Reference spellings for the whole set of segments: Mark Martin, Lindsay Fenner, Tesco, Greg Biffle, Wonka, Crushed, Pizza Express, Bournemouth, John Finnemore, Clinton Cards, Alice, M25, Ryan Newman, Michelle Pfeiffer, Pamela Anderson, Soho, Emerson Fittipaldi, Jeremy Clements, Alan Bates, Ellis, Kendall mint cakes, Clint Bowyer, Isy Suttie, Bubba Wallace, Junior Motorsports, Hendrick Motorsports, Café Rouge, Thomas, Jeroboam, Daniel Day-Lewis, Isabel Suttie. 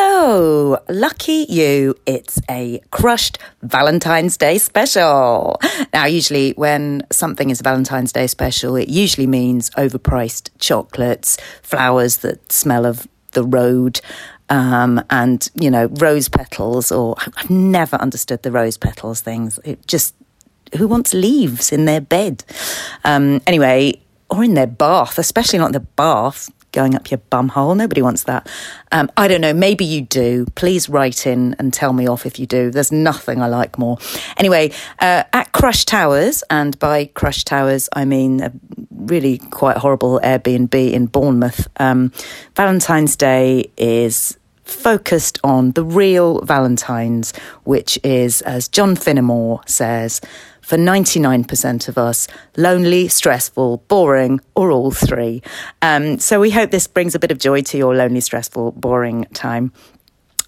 Hello, lucky you, it's a Crushed Valentine's Day special. Now, usually when something is a Valentine's Day special, it usually means overpriced chocolates, flowers that smell of the road, and, you know, rose petals, or I've never understood the rose petals things. It just, who wants leaves in their bed? Anyway, or in their bath, especially not the bath. Going up your bumhole. Nobody wants that. I don't know. Maybe you do. Please write in and tell me off if you do. There's nothing I like more. Anyway, at Crush Towers, and by Crush Towers, I mean a really quite horrible Airbnb in Bournemouth. Valentine's Day is focused on the real Valentine's, which is, as John Finnemore says, for 99% of us, lonely, stressful, boring, or all three. So we hope this brings a bit of joy to your lonely, stressful, boring time.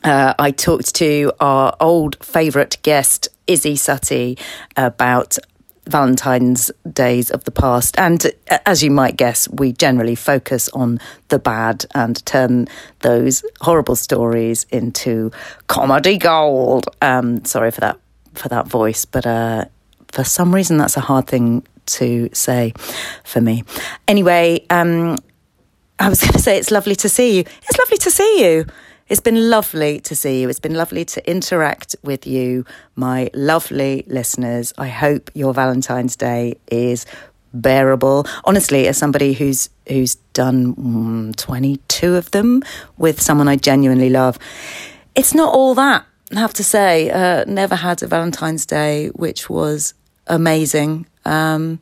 I talked to our old favourite guest, Isy Suttie, about Valentine's days of the past. And as you might guess, we generally focus on the bad and turn those horrible stories into comedy gold. Sorry for that voice, but for some reason, that's a hard thing to say for me. Anyway, I was going to say it's lovely to see you. It's lovely to see you. It's been lovely to see you. It's been lovely to interact with you, my lovely listeners. I hope your Valentine's Day is bearable. Honestly, as somebody who's done 22 of them with someone I genuinely love, it's not all that, I have to say. Never had a Valentine's Day which was amazing. Oh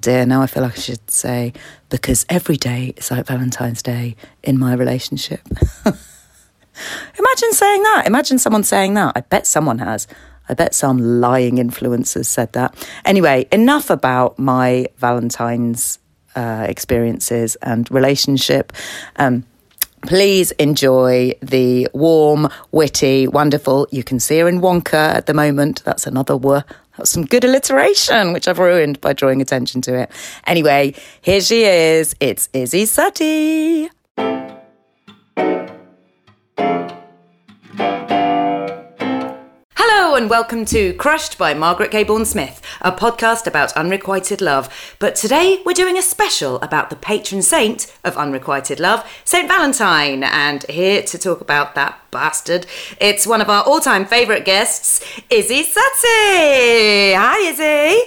dear, now I feel like I should say, because every day is like Valentine's Day in my relationship. Imagine saying that. Imagine someone saying that. I bet someone has. I bet some lying influencers said that. Anyway, enough about my Valentine's experiences and relationship. Please enjoy the warm, witty, wonderful. You can see her in Wonka at the moment. That's another word. That's some good alliteration, which I've ruined by drawing attention to it. Anyway, here she is. It's Isy Suttie. Hello and welcome to Crushed by Margaret Cabourn Smith, a podcast about unrequited love. But today we're doing a special about the patron saint of unrequited love, Saint Valentine. And here to talk about that bastard, it's one of our all-time favourite guests, Isy Suttie. Hi, Izzy.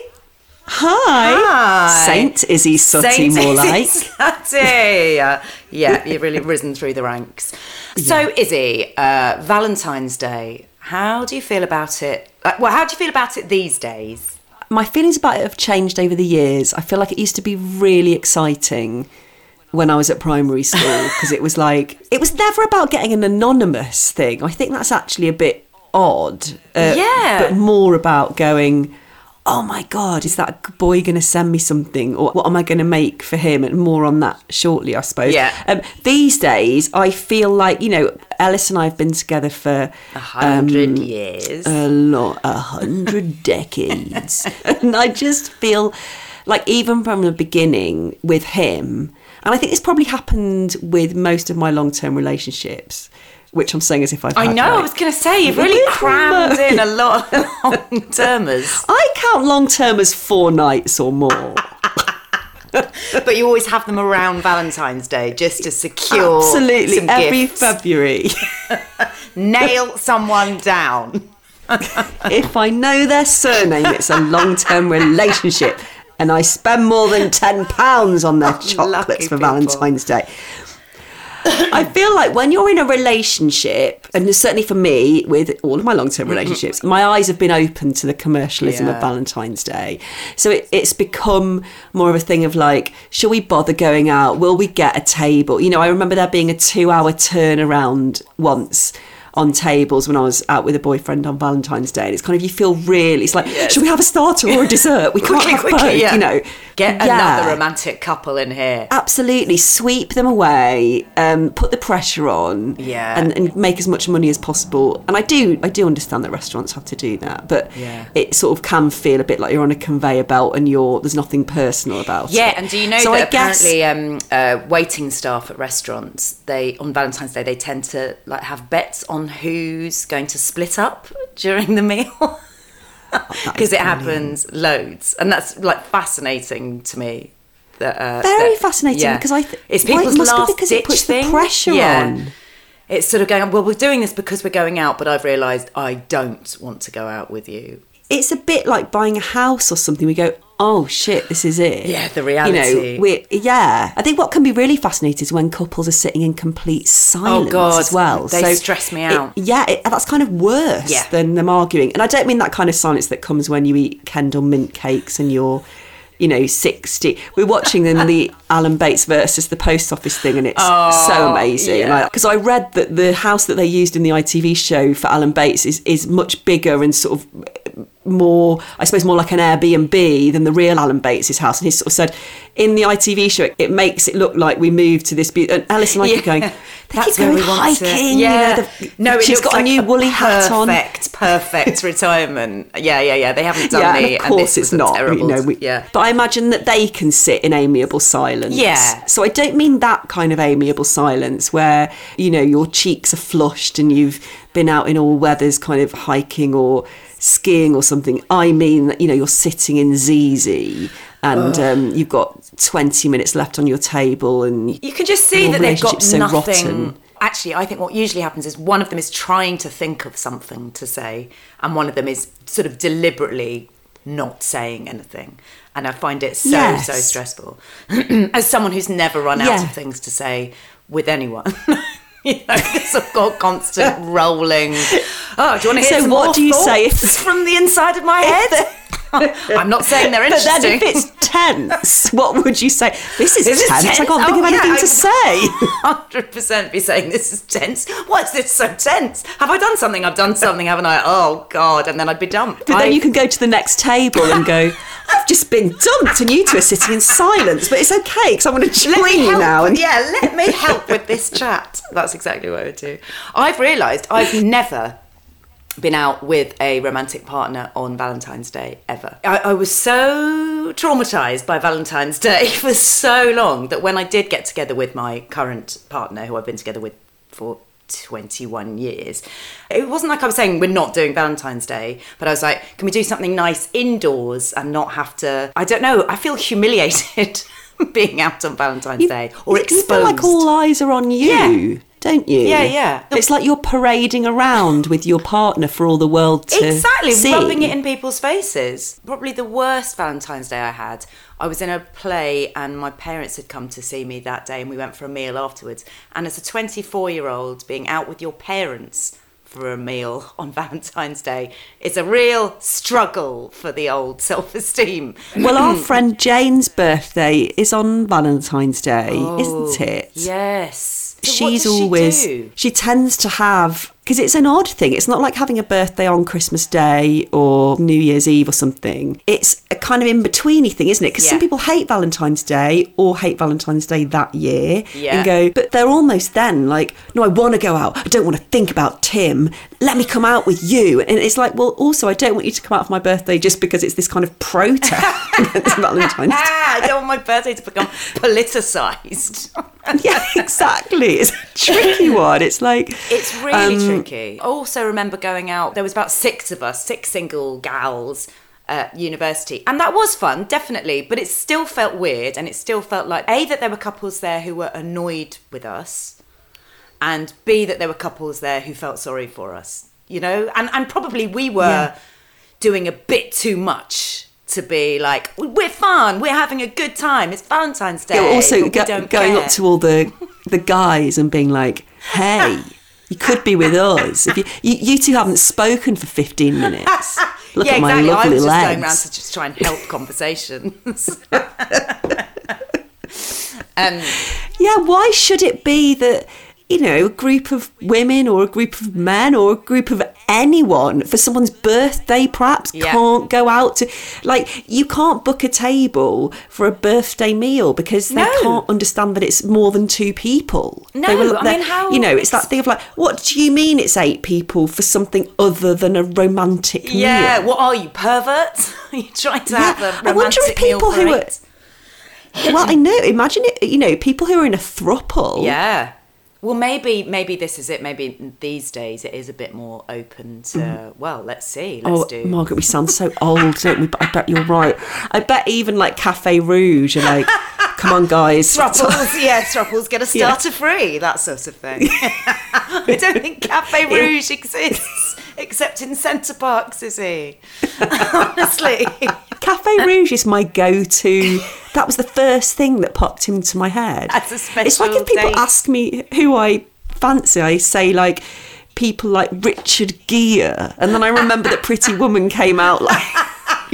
Hi. Saint Isy Suttie, more like. Suttie. Yeah, you've really risen through the ranks. So, yeah. Izzy, Valentine's Day, how do you feel about it? Well, how do you feel about it these days? My feelings about it have changed over the years. I feel like it used to be really exciting when I was at primary school, because it was like, it was never about getting an anonymous thing. I think that's actually a bit odd. Yeah. But more about going, oh my God, is that boy going to send me something? Or what am I going to make for him? And more on that shortly, I suppose. Yeah. These days, I feel like, you know, Ellis and I have been together for 100 years. A lot, 100 decades. And I just feel like even from the beginning with him, and I think this probably happened with most of my long-term relationships, which I'm saying as if I've had, I know, like, I was going to say, you've really crammed in a lot of long-termers. I count long-termers 4 nights or more. But you always have them around Valentine's Day just to secure absolutely some every gifts. February. Nail someone down. If I know their surname, it's a long-term relationship, and I spend more than £10 on their chocolates for people. Valentine's Day. I feel like when you're in a relationship, and certainly for me, with all of my long-term relationships, my eyes have been open to the commercialism of Valentine's Day. So it's become more of a thing of like, shall we bother going out? Will we get a table? You know, I remember there being a 2-hour turnaround once on tables when I was out with a boyfriend on Valentine's Day. And it's kind of, you feel really, it's like, should we have a starter or a dessert? We can't have both, you know. Get another romantic couple in here. Absolutely. Sweep them away, put the pressure on and make as much money as possible. And I do understand that restaurants have to do that, but it sort of can feel a bit like you're on a conveyor belt and there's nothing personal about it. Yeah, and do you know that apparently waiting staff at restaurants, on Valentine's Day, they tend to like have bets on who's going to split up during the meal, because it happens loads, and that's like fascinating to me. Fascinating, because it's people's last ditch thing. It puts the pressure on. It's sort of going, well, we're doing this because we're going out, but I've realised I don't want to go out with you. It's a bit like buying a house or something. We go, oh shit, this is it. Yeah, the reality. You know, I think what can be really fascinating is when couples are sitting in complete silence as well. They stress me out. That's kind of worse than them arguing. And I don't mean that kind of silence that comes when you eat Kendall mint cakes and you're, 60. We're watching the Alan Bates versus the Post Office thing, and it's so amazing. Because I read that the house that they used in the ITV show for Alan Bates is much bigger and sort of more, I suppose, more like an Airbnb than the real Alan Bates' house. And he sort of said, in the ITV show, it makes it look like we moved to this and Alice and I keep going, that's going hiking. Yeah. She's got like a new woolly hat on. Perfect retirement. Yeah. They haven't done me. Of course it's not. Terrible, But I imagine that they can sit in amiable silence. Yeah. So I don't mean that kind of amiable silence where, your cheeks are flushed and you've been out in all weathers kind of hiking or skiing or something. I mean, you're sitting in Zizi and you've got 20 minutes left on your table and you can just see that they've got nothing. Rotten. Actually, I think what usually happens is one of them is trying to think of something to say and one of them is sort of deliberately not saying anything. And I find it so stressful. As someone who's never run out of things to say with anyone. Because I've got constant rolling. Oh, do you want to hear what do you say from the inside of my head? I'm not saying they're interesting. But then if it's tense, what would you say? This is tense. I can't think of anything to say. 100% be saying this is tense. Why is this so tense? Have I done something? I've done something, haven't I? Oh, God. And then I'd be dumped. But then you can go to the next table and go, I've just been dumped and you two are sitting in silence. But it's okay because I want to join you now. Let me help with this chat. That's exactly what I would do. I've realised I've never been out with a romantic partner on Valentine's Day ever. I was so traumatised by Valentine's Day for so long that when I did get together with my current partner, who I've been together with for 21 years, it wasn't like I was saying we're not doing Valentine's Day, but I was like, can we do something nice indoors and not have to, I don't know, I feel humiliated being out on Valentine's Day or exposed. You feel like all eyes are on you. Yeah. Don't you? Yeah. It's like you're parading around with your partner for all the world to see. Rubbing it in people's faces. Probably the worst Valentine's Day I had. I was in a play and my parents had come to see me that day and we went for a meal afterwards. And as a 24-year-old, being out with your parents for a meal on Valentine's Day is a real struggle for the old self-esteem. Well, our friend Jane's birthday is on Valentine's Day, isn't it? Yes. So she's always she tends to have, because it's an odd thing, it's not like having a birthday on Christmas Day or New Year's Eve or something. It's a kind of in-betweeny thing, isn't it? Because some people hate Valentine's Day or hate Valentine's Day that year and go, but they're almost then like, no, I want to go out, I don't want to think about Tim, let me come out with you. And it's like, well, also I don't want you to come out for my birthday just because it's this kind of protest against Valentine's Day. I don't want my birthday to become politicised. Yeah, exactly. It's a tricky one. It's like, it's really tricky. I also remember going out, there was about 6 of us, 6 single gals university. And that was fun, definitely, but it still felt weird, and it still felt like, A, that there were couples there who were annoyed with us, and B, that there were couples there who felt sorry for us, you know? And probably we were doing a bit too much to be like, we're fun, we're having a good time, it's Valentine's Day. You're also going up to all the guys and being like, hey, you could be with us. If you two haven't spoken for 15 minutes. Look at my lovely legs. I was just going around to just try and help conversations. Why should it be that, you know, a group of women or a group of men or a group of anyone for someone's birthday perhaps can't go out to, like, you can't book a table for a birthday meal because they can't understand that it's more than two people. You know, it's that thing of like, what do you mean it's eight people for something other than a romantic meal? Yeah, what are you, perverts? Are you trying to have a romantic meal? I wonder if people who are... Well, I know, imagine it, you know, people who are in a throuple. Yeah. Well, maybe this is it. Maybe these days it is a bit more open to, well, let's see. Let's do. Margaret, we sound so old, don't we? But I bet you're right. I bet even like Café Rouge are like, come on, guys. Throuples get a starter free, that sort of thing. I don't think Café Rouge exists except in Center Parcs, Isy. Honestly. Café Rouge is my go-to. That was the first thing that popped into my head. That's a special It's like if people ask me who I fancy, I say, like, people like Richard Gere. And then I remember that Pretty Woman came out, like,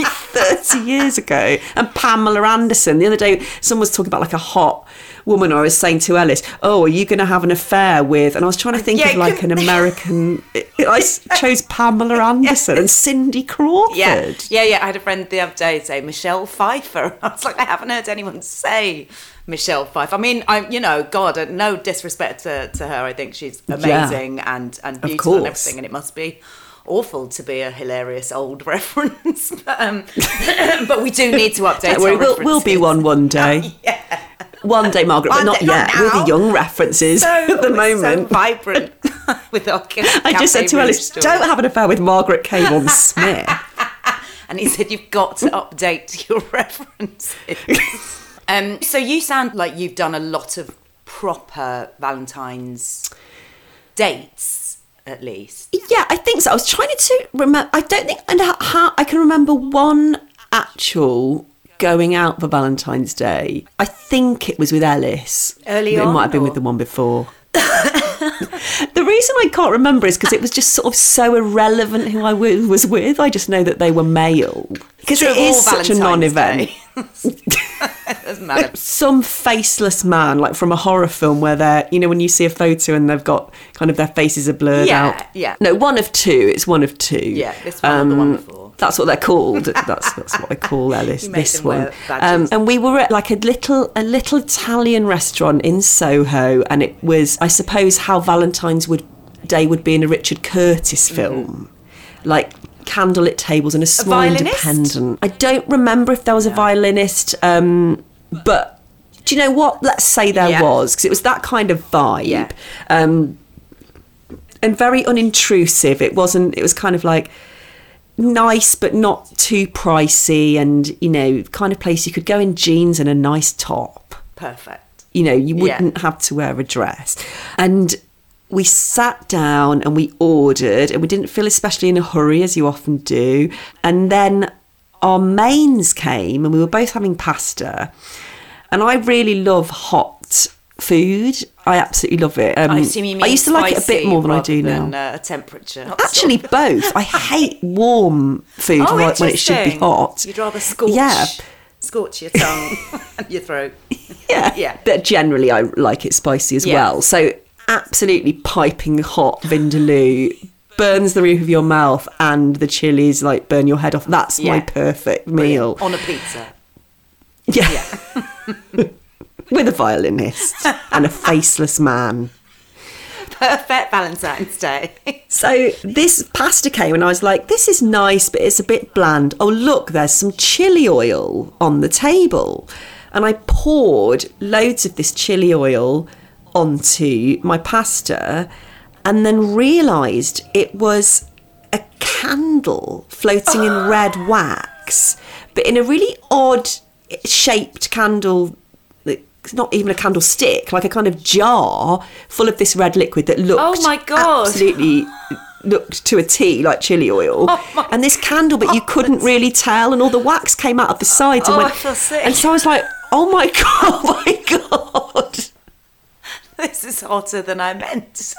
30 years ago. And Pamela Anderson. The other day, someone was talking about, like, a hot woman. I was saying to Ellis, oh, are you going to have an affair with... And I was trying to think of, like, an American... I chose Pamela Anderson and Cindy Crawford. Yeah. I had a friend the other day say Michelle Pfeiffer. I was like, I haven't heard anyone say Michelle Pfeiffer. I mean, you know, God, no disrespect to her. I think she's amazing and beautiful and everything. And it must be awful to be a hilarious old reference. But we do need to update our references. We'll be one day. One day, Margaret, but not yet. We're the young references at the moment. So vibrant with our I just said to Alice, don't have an affair with Margaret Cabourn Smith. And he said, you've got to update your references. So you sound like you've done a lot of proper Valentine's dates, at least. Yeah, I think so. I was trying to remember. I don't think how I can remember one actual going out for Valentine's Day. I think it was with Ellis. Early on? It might have been with the one before. The reason I can't remember is because it was just sort of so irrelevant who I was with. I just know that they were male. Because it is such a non-event. Some faceless man, like from a horror film where they're, you know, when you see a photo and they've got kind of their faces are blurred out. Yeah. No, one of two. It's one of two. Yeah, this one the one before. That's what they're called. That's what I call Ellis. This one, and we were at like a little Italian restaurant in Soho, and it was, I suppose, how Valentine's Day would be in a Richard Curtis film, like candlelit tables and a small independent. I don't remember if there was a violinist, but do you know what? Let's say there was, because it was that kind of vibe, and very unintrusive. It wasn't. It was kind of like nice but not too pricey, and, you know, kind of place you could go in jeans and a nice top. Perfect. You know, you wouldn't have to wear a dress. And we sat down and we ordered, and we didn't feel especially in a hurry, as you often do. And then our mains came and we were both having pasta. And I really love hot food. I absolutely love it. I assume you mean I used to like it a bit more than I do now. A temperature. Actually, both. I hate warm food when it should be hot. You'd rather scorch. Yeah. Scorch your tongue and your throat. Yeah. But generally, I like it spicy as well. So absolutely piping hot vindaloo burns the roof of your mouth, and the chilies like burn your head off. That's my perfect meal. On a pizza. Yeah. With a violinist and a faceless man. Perfect Valentine's Day. So this pasta came and I was like, this is nice, but it's a bit bland. Oh, look, there's some chili oil on the table. And I poured loads of this chili oil onto my pasta and then realised it was a candle floating in red wax. wax, but in a really odd shaped candle. It's not even a candlestick, like a kind of jar full of this red liquid that looked absolutely looked to a T like chili oil. Oh, and this candle, but you couldn't really tell, and all the wax came out of the sides and went. I feel sick. And so I was like, oh my god, this is hotter than I meant.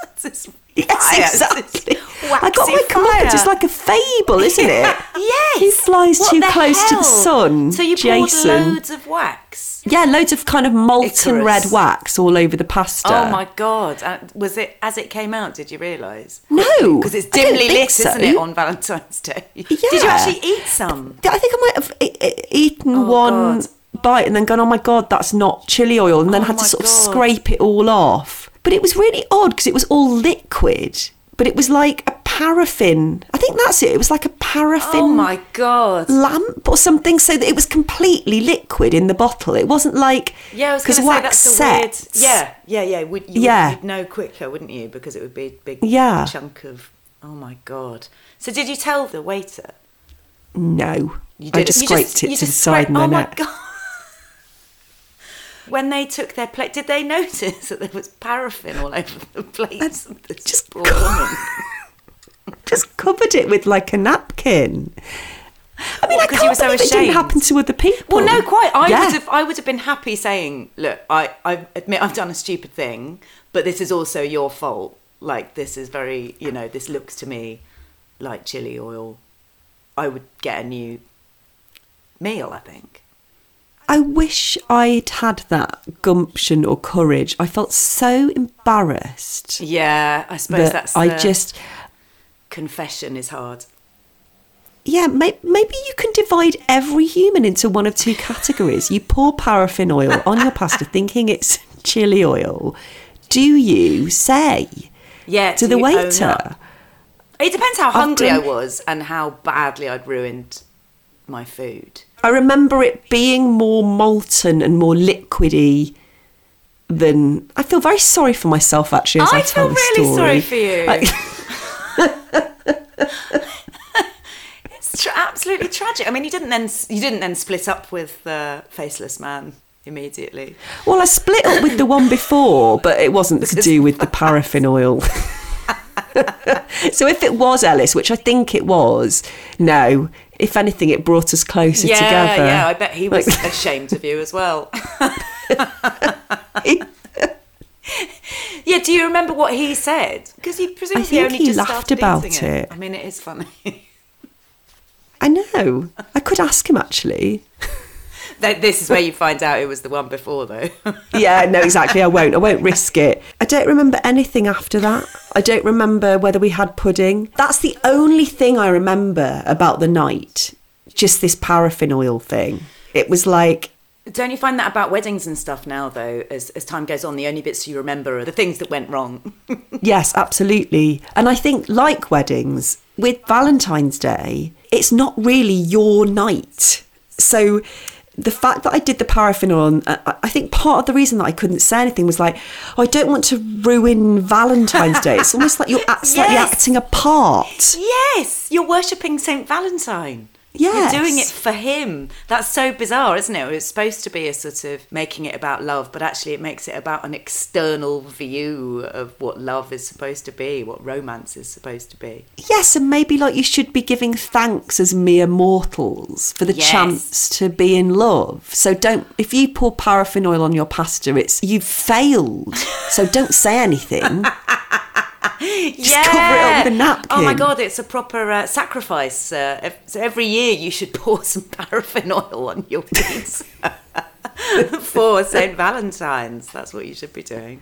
Yes, exactly. I got my comeuppance. It's like a fable, isn't it? Yes. He flies too close to the sun. So you poured loads of wax? Yeah, loads of kind of molten red wax all over the pasta. Oh my god! Was it as it came out? Did you realise? No, because it's dimly lit, isn't it, on Valentine's Day? Yeah. Did you actually eat some? I think I might have eaten one bite and then gone, oh my god, that's not chili oil, and then had to sort of scrape it all off. But it was really odd because it was all liquid, but it was like a paraffin. I think that's it. It was like a paraffin lamp or something, so that it was completely liquid in the bottle. It wasn't like... Yeah, I was going to say that's sets. A weird... Yeah. You'd know quicker, wouldn't you? Because it would be a big chunk of... Oh, my God. So did you tell the waiter? No. I just scraped it to the side of my neck. Oh, my God. When they took their plate, did they notice that there was paraffin all over the plates? Just covered it with like a napkin. I mean, I can't believe it didn't happen to other people. Well, no, quite. I would have been happy saying, look, I admit I've done a stupid thing, but this is also your fault. Like, this is very, this looks to me like chili oil. I would get a new meal, I think. I wish I'd had that gumption or courage. I felt so embarrassed. Yeah, I suppose confession is hard. Yeah, maybe you can divide every human into one of two categories. You pour paraffin oil on your pasta thinking it's chili oil. Do you say to the waiter? It depends how hungry I was and how badly I'd ruined my food. I remember it being more molten and more liquidy than... I feel very sorry for myself, actually, as I tell the story. I feel really sorry for you. It's absolutely tragic. I mean, you didn't then split up with the faceless man immediately. Well, I split up with the one before, but it wasn't to do with the paraffin oil. So if it was Ellis, which I think it was, no... If anything, it brought us closer together. Yeah, I bet he was ashamed of you as well. Do you remember what he said? Because he presumably only just laughed about it. I mean, it is funny. I know. I could ask him, actually. This is where you find out it was the one before, though. Yeah, no, exactly. I won't risk it. I don't remember anything after that. I don't remember whether we had pudding. That's the only thing I remember about the night. Just this paraffin oil thing. It was like... Don't you find that about weddings and stuff now, though? As time goes on, the only bits you remember are the things that went wrong. Yes, absolutely. And I think, like weddings, with Valentine's Day, it's not really your night. So... The fact that I did the paraffin on, I think part of the reason that I couldn't say anything was like, I don't want to ruin Valentine's Day. It's almost like you're acting a part. Yes, you're worshipping Saint Valentine. Yes. You're doing it for him. That's so bizarre, isn't it? It's supposed to be a sort of making it about love, but actually it makes it about an external view of what love is supposed to be, what romance is supposed to be. Yes, and maybe like you should be giving thanks as mere mortals for the chance to be in love. So if you pour paraffin oil on your pasta, you've failed. So don't say anything. Just cover it up with a napkin. Oh my God, it's a proper sacrifice. So every year you should pour some paraffin oil on your pizza for St. Valentine's. That's what you should be doing.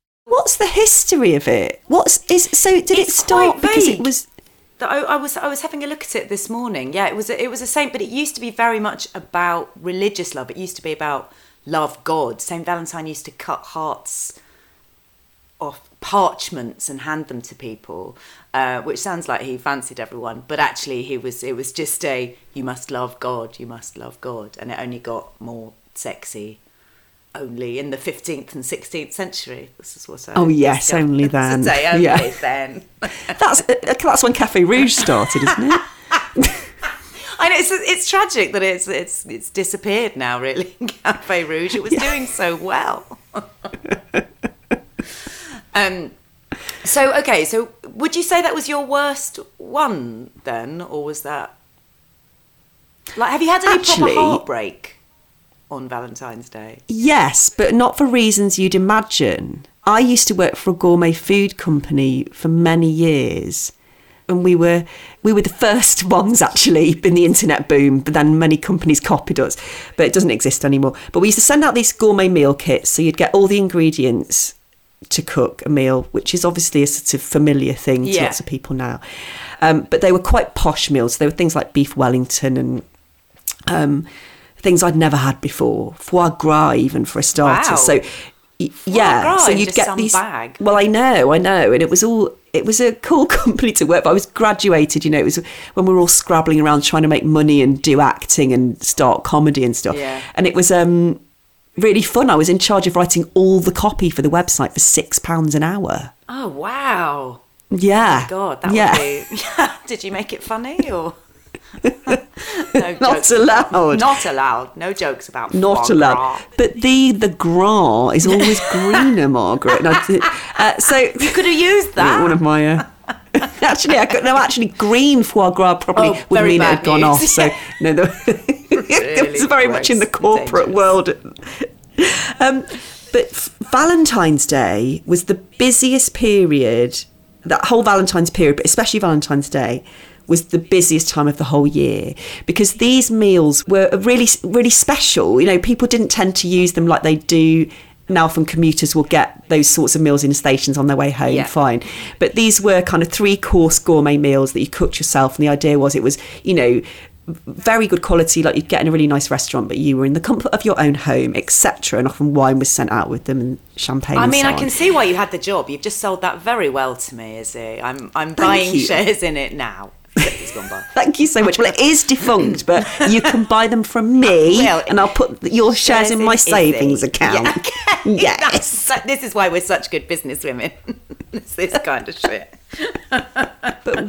What's the history of it? Did it start because it was? I was having a look at it this morning. Yeah, it was a saint, but it used to be very much about religious love. It used to be about love God. Saint Valentine used to cut hearts off parchments and hand them to people, which sounds like he fancied everyone, but actually it was just a you must love God, and it only got more sexy only in the 15th and 16th century. This is what I only then. That's when Café Rouge started, isn't it? I know it's tragic that it's disappeared now, really. Café Rouge, it was doing so well. So would you say that was your worst one then, or was that like, have you had any proper heartbreak on Valentine's Day? Yes, but not for reasons you'd imagine. I used to work for a gourmet food company for many years, and we were the first ones actually in the internet boom, but then many companies copied us, but it doesn't exist anymore. But we used to send out these gourmet meal kits, so you'd get all the ingredients to cook a meal, which is obviously a sort of familiar thing to lots of people now. But they were quite posh meals. There were things like beef Wellington and things I'd never had before. Foie gras, even, for a starter. Wow. So you'd get these bag. Well, I know. And it was a cool company to work for. I was graduated, it was when we were all scrabbling around trying to make money and do acting and start comedy and stuff. Yeah. And it was really fun. I was in charge of writing all the copy for the website for £6 an hour. Oh, wow. Yeah. Oh, God, that would be... Yeah. Did you make it funny, or...? No, not allowed. No jokes about not allowed gras. But the gras is always greener, Margaret. So you could have used that. One of my actually green foie gras probably would mean it had gone off. So no, it was very much in the corporate world. But Valentine's Day was the busiest period. That whole Valentine's period, but especially Valentine's Day, was the busiest time of the whole year, because these meals were really, really special. People didn't tend to use them like they do now. Often commuters will get those sorts of meals in stations on their way home, fine. But these were kind of 3-course gourmet meals that you cooked yourself. And the idea was it was, very good quality, like you'd get in a really nice restaurant, but you were in the comfort of your own home, etc. And often wine was sent out with them, and champagne. I can see why you had the job. You've just sold that very well to me, Izzy. I'm buying shares in it now. It's gone by. Thank you so much. Well, it is defunct, but you can buy them from me, and I'll put your shares in my savings account. Yeah. Yes. This is why we're such good business women. It's this kind of shit. But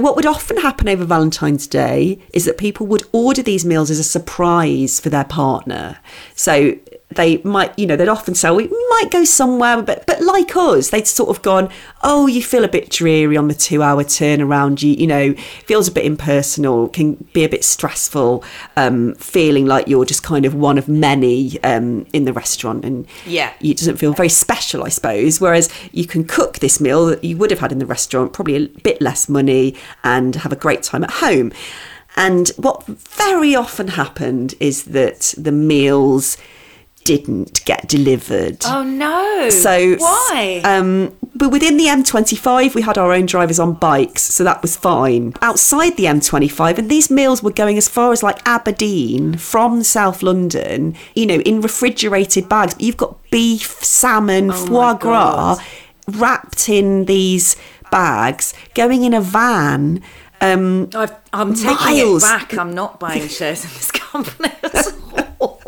what would often happen over Valentine's Day is that people would order these meals as a surprise for their partner. So they might, they'd often say, we might go somewhere, but like us, they'd sort of gone, oh, you feel a bit dreary on the 2-hour turnaround, you feels a bit impersonal, can be a bit stressful, feeling like you're just kind of one of many in the restaurant, and it doesn't feel very special, I suppose, whereas you can cook this meal that you would have had in the restaurant, probably a bit less money, and have a great time at home. And what very often happened is that the meals didn't get delivered. Oh no. So why? But within the M25 we had our own drivers on bikes, so that was fine. Outside the M25, and these meals were going as far as like Aberdeen from South London, in refrigerated bags. You've got beef, salmon, foie gras wrapped in these bags, going in a van. I'm taking it back. I'm not buying shares in this company at all.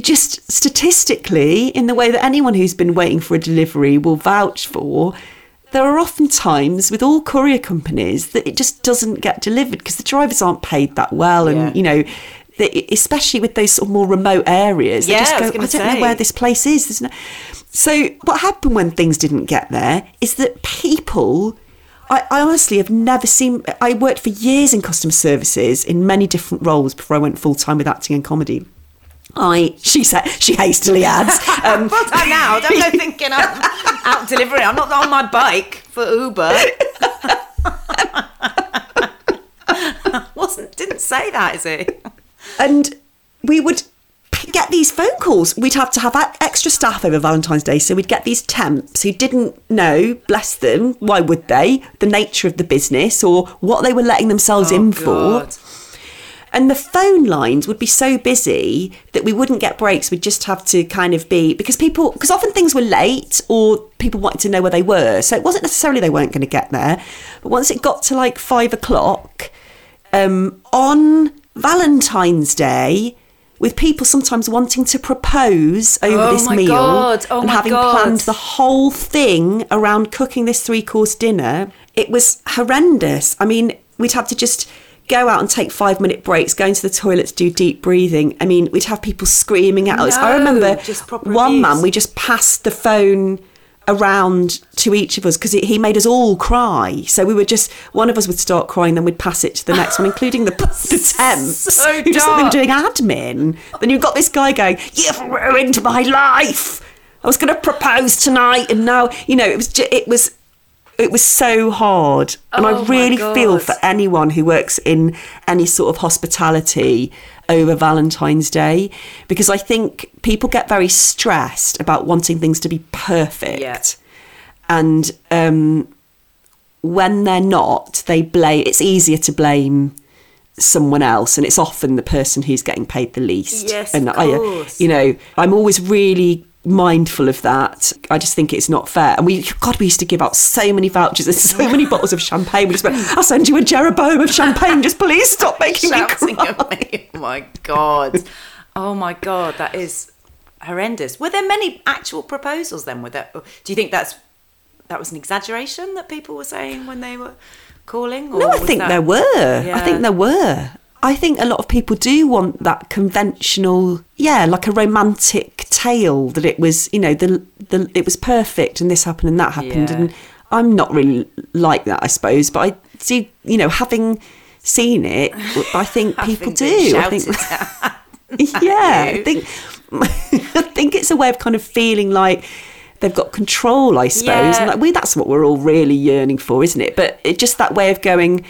Just statistically, in the way that anyone who's been waiting for a delivery will vouch for, there are often times with all courier companies that it just doesn't get delivered because the drivers aren't paid that well. And, especially with those sort of more remote areas, they just go, I don't know where this place is. There's no... So what happened when things didn't get there is that people... I honestly have never seen... I worked for years in customer services in many different roles before I went full-time with acting and comedy. She hastily adds. Full time now. Don't go thinking I'm out delivering. I'm not on my bike for Uber. Didn't say that, is it? And we would would get these phone calls. We'd have to have extra staff over Valentine's Day, so we'd get these temps who didn't know, bless them, why would they, the nature of the business or what they were letting themselves in God. For. And the phone lines would be so busy that we wouldn't get breaks. We'd just have to kind of be, because often things were late or people wanted to know where they were. So it wasn't necessarily they weren't going to get there. But once it got to like 5 o'clock on Valentine's Day, with people sometimes wanting to propose over this meal and having planned the whole thing around cooking this three-course dinner, it was horrendous. I mean, we'd have to just go out and take 5-minute breaks, go into the toilets, do deep breathing. I mean, we'd have people screaming at us. I remember one man, we just passed the phone around to each of us because he made us all cry. So we were just, one of us would start crying, then we'd pass it to the next one, including the temps who just thought they were doing admin. Then you've got this guy going, "You've ruined my life. I was going to propose tonight, and now it was so hard." And I really feel for anyone who works in any sort of hospitality over Valentine's Day, because I think people get very stressed about wanting things to be perfect. Yeah. And when they're not, it's easier to blame someone else, and it's often the person who's getting paid the least. Yes, and I'm always really mindful of that. I just think it's not fair. And we used to give out so many vouchers and so many bottles of champagne. We just went, "I'll send you a Jeroboam of champagne, just please stop making me cry." Oh my God. Oh my God, that is horrendous. Were there many actual proposals then? Do you think that was an exaggeration that people were saying when they were calling? Or no, I think there were. Yeah. I think there were. I think a lot of people do want that conventional, like a romantic tale that it was, it was perfect and this happened and that happened. Yeah. And I'm not really like that, I suppose. But I do, having seen it, I think people do. I think, I think it's a way of kind of feeling like they've got control, I suppose. Yeah. And that's what we're all really yearning for, isn't it? But it's just that way of going,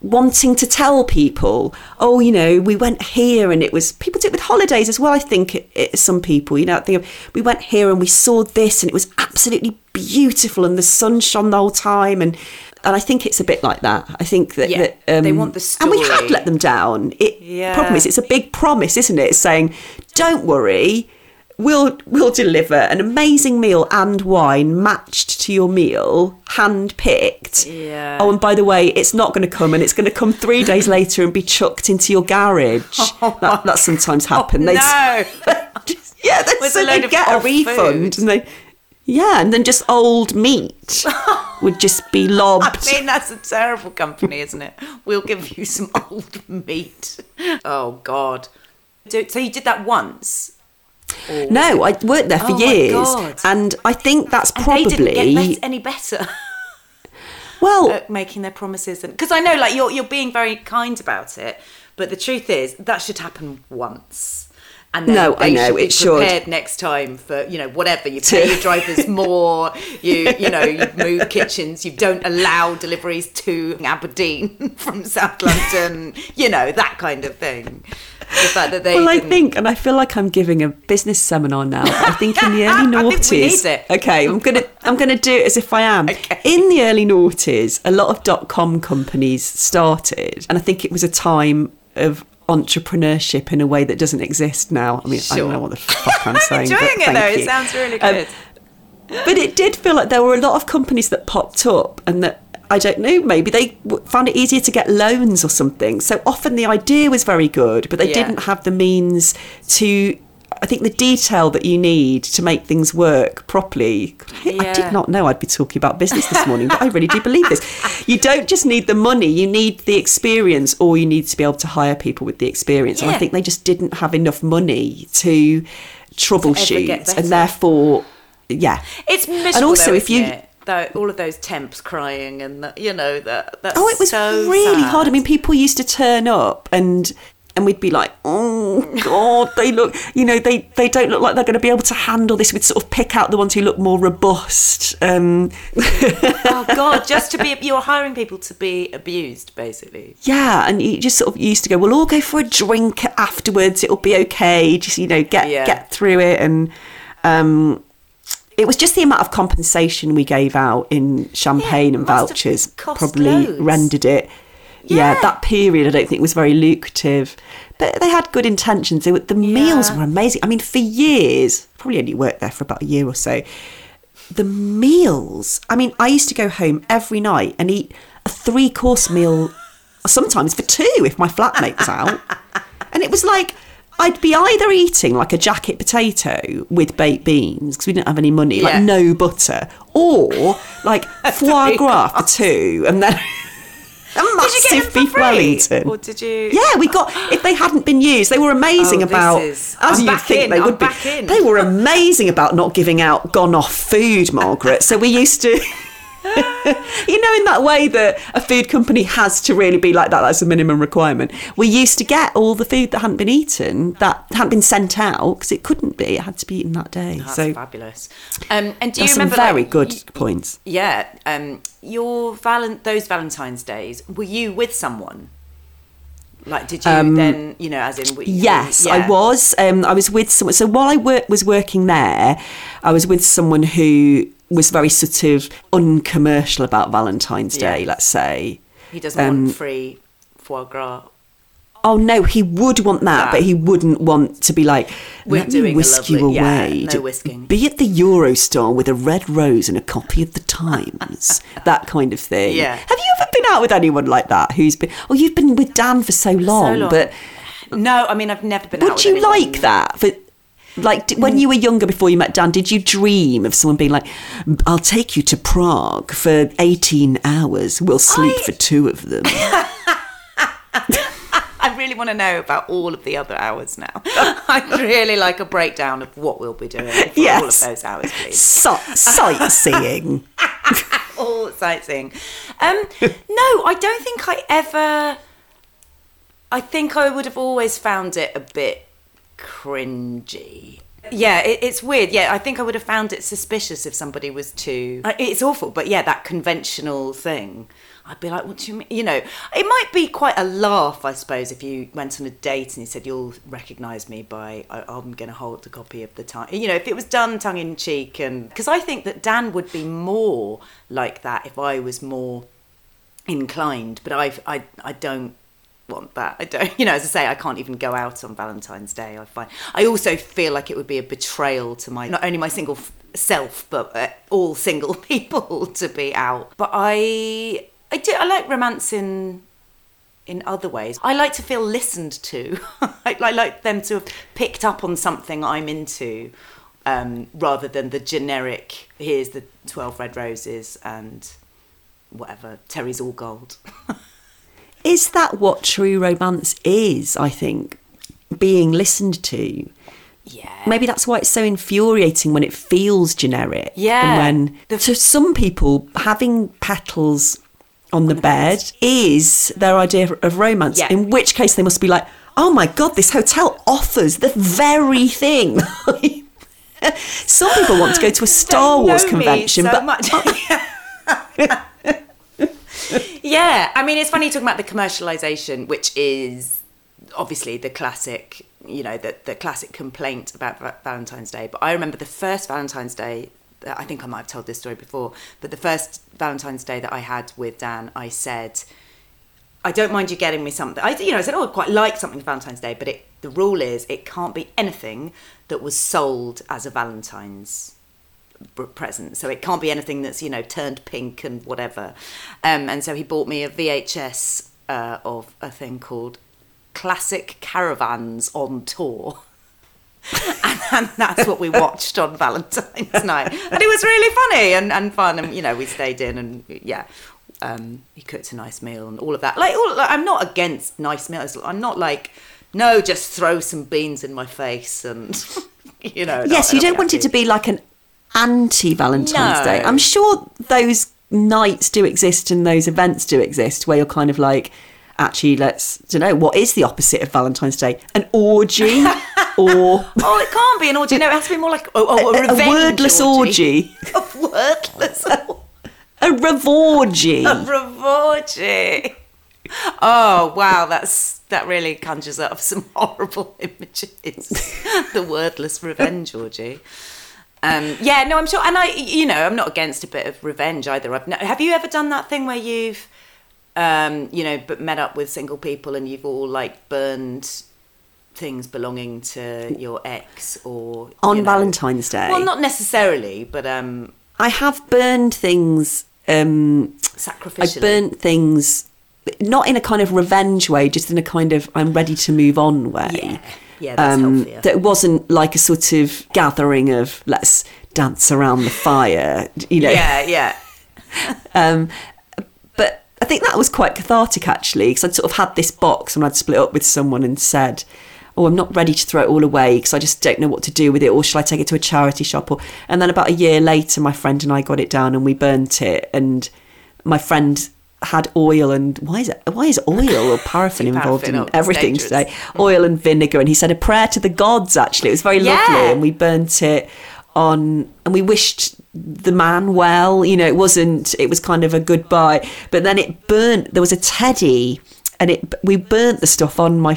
wanting to tell people, we went here and it was, people do it with holidays as well. I think some people, we went here and we saw this and it was absolutely beautiful and the sun shone the whole time. And I think it's a bit like that. I think that, they want the story. And we had let them down. The problem is, it's a big promise, isn't it? It's saying, "Don't worry, we'll deliver an amazing meal and wine matched to your meal, hand-picked. Yeah. Oh, and by the way, it's not going to come, and it's going to come 3 days later and be chucked into your garage." That sometimes happens. They get a refund, and then just old meat would just be lobbed. I mean, that's a terrible company, isn't it? "We'll give you some old meat." Oh God! So you did that once. No, I worked there for years, and I think that's probably, and they didn't get any better. Well, making their promises, because I know, like, you're being very kind about it, but the truth is that should happen once, and then they should be prepared next time for whatever you pay your drivers more, you move kitchens, you don't allow deliveries to Aberdeen from South London, that kind of thing. The fact that they I think, and I feel like I'm giving a business seminar now, but I think in the early noughties, okay, I'm gonna do it as if I am. Okay. In the early noughties, a lot of .com companies started, and I think it was a time of entrepreneurship in a way that doesn't exist now. I mean, sure. I don't know what the fuck I'm saying. I'm enjoying it though. It sounds really good. But it did feel like there were a lot of companies that popped up, and that, I don't know, maybe they found it easier to get loans or something. So often the idea was very good, but they didn't have the means to, I think, the detail that you need to make things work properly. I did not know I'd be talking about business this morning, but I really do believe this. You don't just need the money, you need the experience, or you need to be able to hire people with the experience. Yeah. And I think they just didn't have enough money to troubleshoot. And therefore, it's miserable. And also, all of those temps crying and that's it was so really sad. Hard. I mean, people used to turn up and And we'd be like, oh, God, they look, you know, they don't look like they're going to be able to handle this. We'd sort of pick out the ones who look more robust. Oh, God, you were hiring people to be abused, basically. Yeah, and you just sort of used to go, we'll all go for a drink afterwards. It'll be okay. Just, you know, get through it. And it was just the amount of compensation we gave out in champagne and vouchers probably loads. Rendered it. Yeah, that period I don't think was very lucrative, but they had good intentions. The meals were amazing. I mean, for years, probably only worked there for about a year or so, the meals, I mean, I used to go home every night and eat a 3-course meal, sometimes for 2 if my flatmate was out. And it was like, I'd be either eating like a jacket potato with baked beans because we didn't have any money, like no butter, or like foie gras for 2 and then... A massive beef Wellington. Or did you? Yeah, we got. If they hadn't been used, they were amazing They were amazing about not giving out gone-off food, Margaret. So we used to, in that way that a food company has to really be like that. That's a minimum requirement. We used to get all the food that hadn't been eaten, that hadn't been sent out because it couldn't be. It had to be eaten that day. Oh, that's fabulous. And do you remember some very good points? Yeah. Those Valentine's days, were you with someone? Like, did you then, you know, as in... Yes, yeah. I was. I was with someone. So while I was working there, I was with someone who was very sort of uncommercial about Valentine's Day, let's say. He doesn't want free foie gras. Oh, no, he would want that, but he wouldn't want to be like, whisk you away. Yeah, no whisking. Be at the Eurostar with a red rose and a copy of The Times, that kind of thing. Yeah. Have you ever been out with anyone like that who's been... Oh, you've been with Dan for so long. But... No, I mean, I've never been out with anyone. Would you like that? When you were younger, before you met Dan, did you dream of someone being like, I'll take you to Prague for 18 hours. We'll sleep for 2 of them. I really want to know about all of the other hours now. I'd really like a breakdown of what we'll be doing for all of those hours, please. Sightseeing. All sightseeing. No, I don't think I ever... I think I would have always found it a bit cringy. Yeah, it's weird. Yeah, I think I would have found it suspicious if somebody was too... It's awful, but yeah, that conventional thing. I'd be like, what do you mean? You know, it might be quite a laugh, I suppose, if you went on a date and you said, you'll recognise me by, I'm going to hold a copy of The Times. You know, if it was done tongue-in-cheek. Because I think that Dan would be more like that if I was more inclined. But I don't want that. I don't, you know, as I say, I can't even go out on Valentine's Day. I also feel like it would be a betrayal to not only my single self, but all single people to be out. But I do. I like romance in other ways. I like to feel listened to. I like them to have picked up on something I'm into, rather than the generic, here's the 12 red roses and whatever, Terry's all gold. Is that what true romance is, I think? Being listened to. Yeah. Maybe that's why it's so infuriating when it feels generic. Yeah. And when, to some people, having petals... on the bed is their idea of romance, in which case they must be like, oh my God, this hotel offers the very thing. Some people want to go to a Star Wars convention. Yeah, I mean, it's funny talking about the commercialisation, which is obviously the classic, you know, the classic complaint about Valentine's Day. But I remember the first Valentine's Day, I think I might have told this story before, but the first Valentine's Day that I had with Dan, I said, I don't mind you getting me something. I said, oh, I'd quite like something for Valentine's Day, but the rule is it can't be anything that was sold as a Valentine's present. So it can't be anything that's, you know, turned pink and whatever. And so he bought me a VHS of a thing called Classic Caravans on Tour. And that's what we watched on Valentine's night, and it was really funny and fun, and you know, we stayed in and he cooked a nice meal and all of that. I'm not against nice meals. I'm not like, no, just throw some beans in my face and you know. Yes, you don't want it to be like an anti-Valentine's Day. I'm sure those nights do exist and those events do exist where you're kind of like, actually, what is the opposite of Valentine's Day? An orgy? Oh, it can't be an orgy. No, it has to be more like a wordless orgy. A wordless orgy. A revorgy. A revorgy. Oh, wow, that really conjures up some horrible images. The wordless revenge orgy. I'm sure. And I'm not against a bit of revenge either. Have you ever done that thing where you've, met up with single people and you've all burned things belonging to your ex or... On Valentine's Day? Well, not necessarily, but... I have burned things... sacrificially. I burnt things... Not in a kind of revenge way, just in a kind of I'm ready to move on way. Yeah, that's healthier. That wasn't like a sort of gathering of let's dance around the fire, Yeah. But I think that was quite cathartic actually, because I'd sort of had this box and I'd split up with someone and said, oh, I'm not ready to throw it all away because I just don't know what to do with it, or shall I take it to a charity shop? And then about a year later, my friend and I got it down and we burnt it, and my friend... had oil and why is oil or paraffin involved in everything today? Oil and vinegar, and he said a prayer to the gods. Actually, it was very lovely, and we burnt it on, and we wished the man well. It wasn't. It was kind of a goodbye, but then it burnt. There was a teddy, and we burnt the stuff on my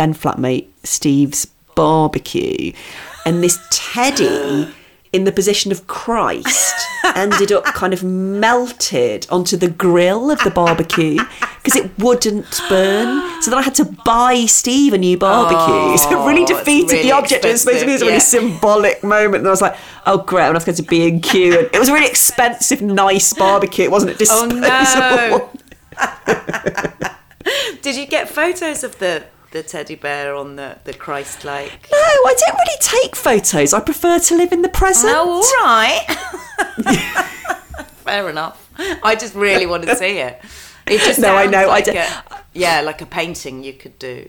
then flatmate Steve's barbecue, and this teddy. In the position of Christ, ended up kind of melted onto the grill of the barbecue because it wouldn't burn. So then I had to buy Steve a new barbecue. So it really defeated the object. It was supposed to be this really symbolic moment. And I was like, oh, great, I'm going to have to go to B&Q. And it was a really expensive, nice barbecue. It wasn't a disposable. Oh, no. Did you get photos of the teddy bear on the Christ like? No, I don't really take photos. I prefer to live in the present. Oh, all right. Fair enough. I just really want to see it. It just no, I know. Like I don't. Yeah, like a painting you could do.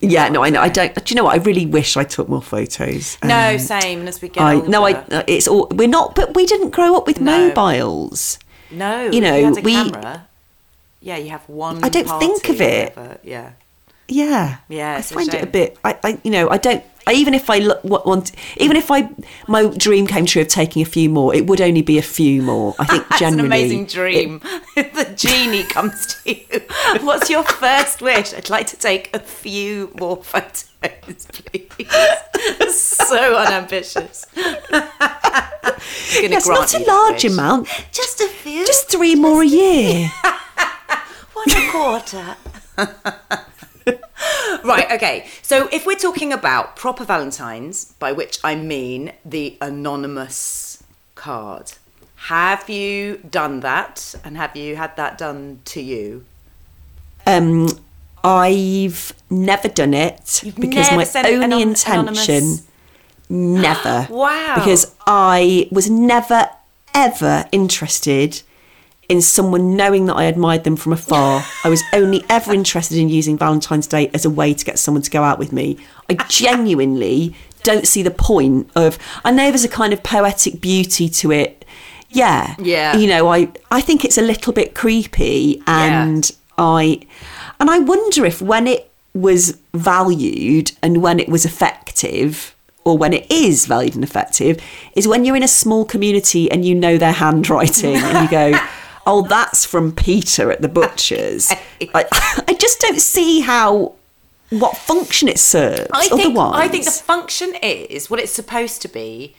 Yeah, no, I know. I don't. Do you know what? I really wish I took more photos. No, same as we get older. It's all. We're not. But we didn't grow up with mobiles. No, you had a camera. Yeah, you have one. I don't think of it. Yeah. Yeah, I find it a bit. I don't. Even if I want, even if my dream came true of taking a few more, it would only be a few more. I think. That's generally, an amazing dream. The genie comes to you. What's your first wish? I'd like to take a few more photos, please. So unambitious. Yes, not a large amount. Just a few. Just three more a year. One a quarter. Right, okay. So if we're talking about proper Valentines, by which I mean the anonymous card, have you done that? And have you had that done to you? I've never done it. You've because never my sent only an intention, anonymous? Never. Wow. Because I was never, ever interested in someone knowing that I admired them from afar. I was only ever interested in using Valentine's Day as a way to get someone to go out with me. I genuinely don't see the point of... I know there's a kind of poetic beauty to it. Yeah. Yeah. I think it's a little bit creepy. And I wonder if when it was valued and when it was effective... or when it is valued and effective, is when you're in a small community and their handwriting and you go, oh, that's from Peter at the butcher's. I just don't see what function it serves otherwise. I think the function is, what it's supposed to be,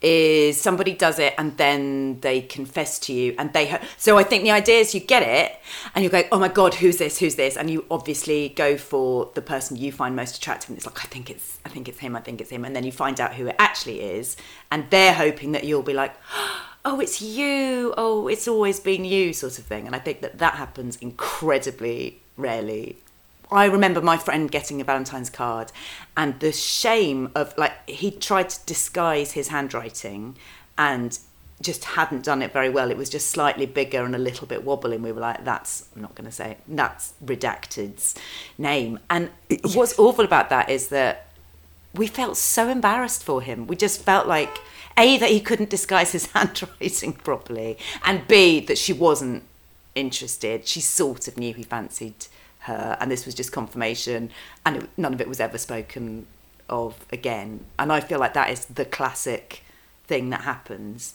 is somebody does it and then they confess to you and so I think the idea is you get it and you're going, oh my God, who's this, and you obviously go for the person you find most attractive, and it's like, I think it's him, and then you find out who it actually is, and they're hoping that you'll be like, oh, it's you, oh, it's always been you, sort of thing. And I think that happens incredibly rarely. I remember my friend getting a Valentine's card and the shame of, he tried to disguise his handwriting and just hadn't done it very well. It was just slightly bigger and a little bit wobbling. We were like, I'm not going to say it, that's Redacted's name. And what's awful about that is that we felt so embarrassed for him. We just felt like, A, that he couldn't disguise his handwriting properly, and B, that she wasn't interested. She sort of knew he fancied her, and this was just confirmation, and none of it was ever spoken of again. And I feel like that is the classic thing that happens.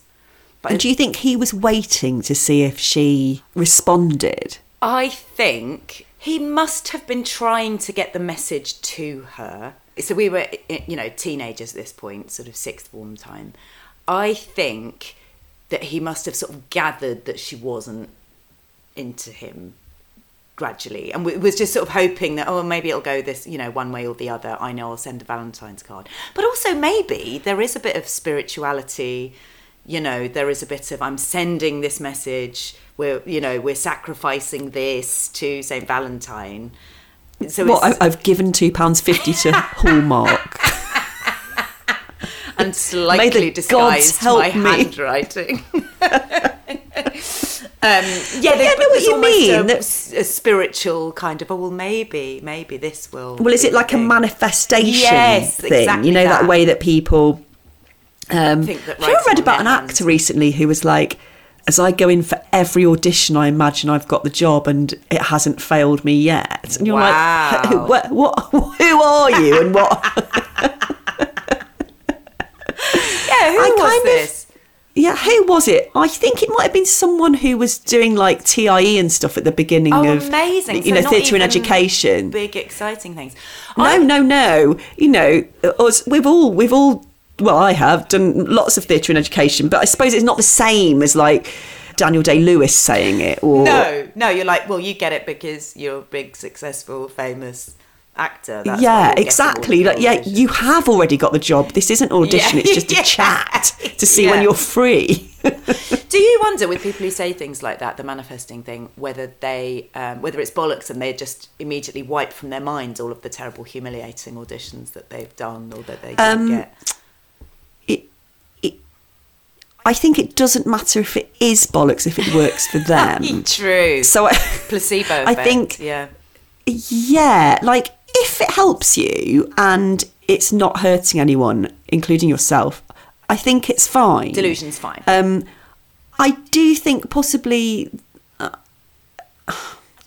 But and do you think he was waiting to see if she responded? I think he must have been trying to get the message to her. So we were, you know, teenagers at this point, sort of sixth form time. I think that he must have sort of gathered that she wasn't into him gradually, and was just sort of hoping that, oh, maybe it'll go this, you know, one way or the other. I know I'll send a Valentine's card. But also maybe there is a bit of spirituality, you know, there is a bit of, I'm sending this message, we're sacrificing this to Saint Valentine. So I've given £2.50 to Hallmark. And slightly disguised my handwriting. I know what you mean. A spiritual kind of, oh, well, maybe this will... Well, is it like a manifestation thing? Exactly, you know, that way that people... I read about an actor recently who was like, as I go in for every audition, I imagine I've got the job and it hasn't failed me yet. And you're like, who are you and what... who was it? I think it might have been someone who was doing like TIE and stuff at the beginning of amazing. You know, so theatre and education. Big exciting things. No. You know, I have done lots of theatre and education, but I suppose it's not the same as like Daniel Day-Lewis saying it or No, you're like, well, you get it because you're a big, successful, famous actor. That's exactly. Like, you have already got the job. This isn't an audition. It's just a chat to see when you're free. Do you wonder with people who say things like that, the manifesting thing, whether they, whether it's bollocks and they just immediately wipe from their minds all of the terrible, humiliating auditions that they've done or that they didn't get? I think it doesn't matter if it is bollocks if it works for them. True. So placebo effect. I think. Yeah, like. If it helps you and it's not hurting anyone, including yourself, I think it's fine. Delusion's fine. I do think possibly... I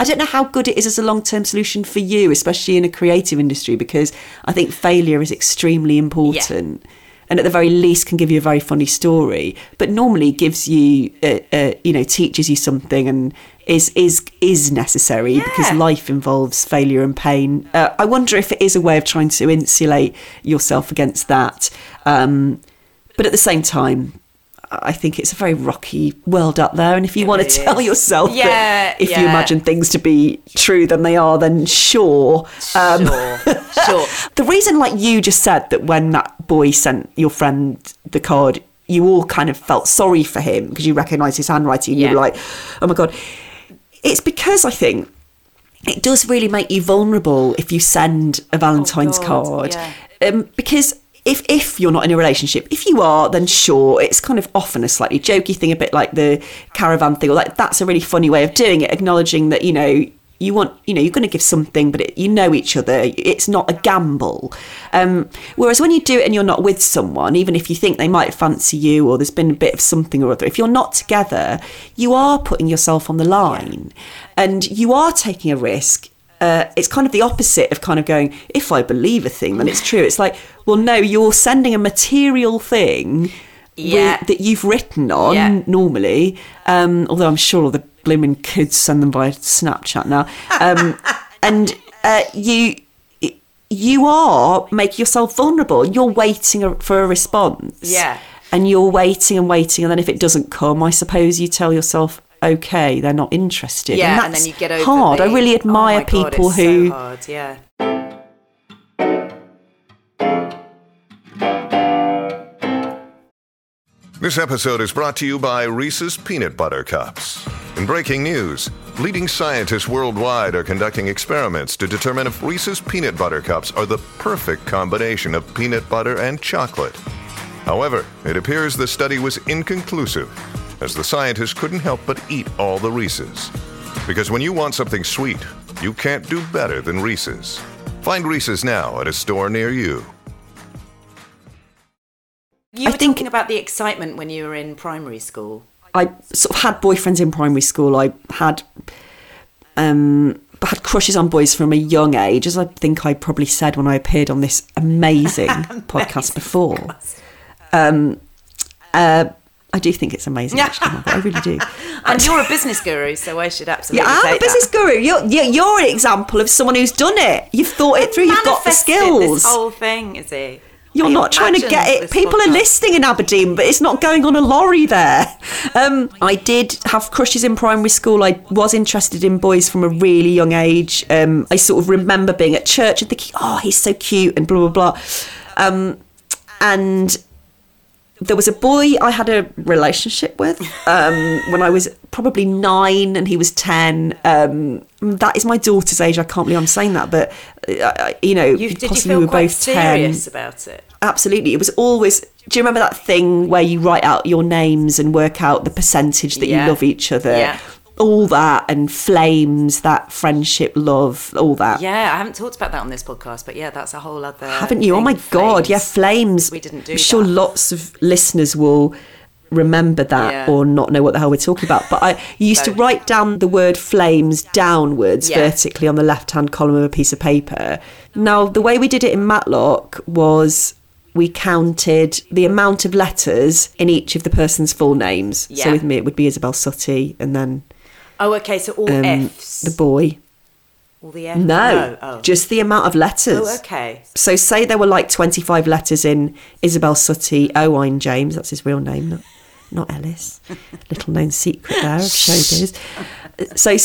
don't know how good it is as a long-term solution for you, especially in a creative industry, because I think failure is extremely important and at the very least can give you a very funny story, but normally gives you, teaches you something and... is necessary because life involves failure and pain. I wonder if it is a way of trying to insulate yourself against that. But at the same time, I think it's a very rocky world out there. And if you want to tell yourself that if you imagine things to be true than they are, then sure. The reason, like you just said, that when that boy sent your friend the card, you all kind of felt sorry for him because you recognised his handwriting and you were like, oh my God... It's because I think it does really make you vulnerable if you send a Valentine's card. Yeah. Because if you're not in a relationship, if you are, then sure, it's kind of often a slightly jokey thing, a bit like the caravan thing, or like that's a really funny way of doing it, acknowledging that, you know, you want, you know, you're going to give something, but you know each other. It's not a gamble. Whereas when you do it and you're not with someone, even if you think they might fancy you or there's been a bit of something or other, if you're not together, you are putting yourself on the line and you are taking a risk. It's kind of the opposite of kind of going, if I believe a thing, then it's true. It's like, well, no, you're sending a material thing that you've written on normally. Although I'm sure all the blooming kids send them by Snapchat now, and you are making yourself vulnerable. You're waiting for a response, and you're waiting, and then if it doesn't come, I suppose you tell yourself, okay, they're not interested, and then you get over hard. I really admire people who. So hard, This episode is brought to you by Reese's Peanut Butter Cups. In breaking news, leading scientists worldwide are conducting experiments to determine if Reese's Peanut Butter Cups are the perfect combination of peanut butter and chocolate. However, it appears the study was inconclusive, as the scientists couldn't help but eat all the Reese's. Because when you want something sweet, you can't do better than Reese's. Find Reese's now at a store near you. You were thinking about the excitement when you were in primary school. I sort of had boyfriends in primary school. I had crushes on boys from a young age, as I think I probably said when I appeared on this amazing podcast before. I do think it's amazing, actually. I really do. And you're a business guru, so I should absolutely take that. Yeah, I'm a business guru. You're an example of someone who's done it. You've thought it through. You've got the skills. This whole thing, Izzy. You're not trying to get it. People are listening in Aberdeen, but it's not going on a lorry there. I did have crushes in primary school. I was interested in boys from a really young age. I sort of remember being at church and thinking, oh, he's so cute and blah, blah, blah. And there was a boy I had a relationship with when I was probably 9 and he was 10. That is my daughter's age. I can't believe I'm saying that, but possibly we were both 10. Did you feel quite serious about it? Absolutely. It was always. Do you remember that thing where you write out your names and work out the percentage that you love each other? Yeah. All that, and flames, that friendship, love, all that. Yeah, I haven't talked about that on this podcast, but yeah, that's a whole other. Haven't you? Oh my God, yeah, flames. We didn't do that. I'm sure lots of listeners will remember that or not know what the hell we're talking about. But I used to write down the word flames downwards vertically on the left-hand column of a piece of paper. Now, the way we did it in Matlock was we counted the amount of letters in each of the person's full names. Yeah. So with me, it would be Isabel Suttie and then. Oh, okay, so all Fs. The boy. All the Fs? No, just the amount of letters. Oh, okay. So say there were like 25 letters in Isabel Suttie, Owain James, that's his real name, not Ellis. Little known secret there of showbiz. So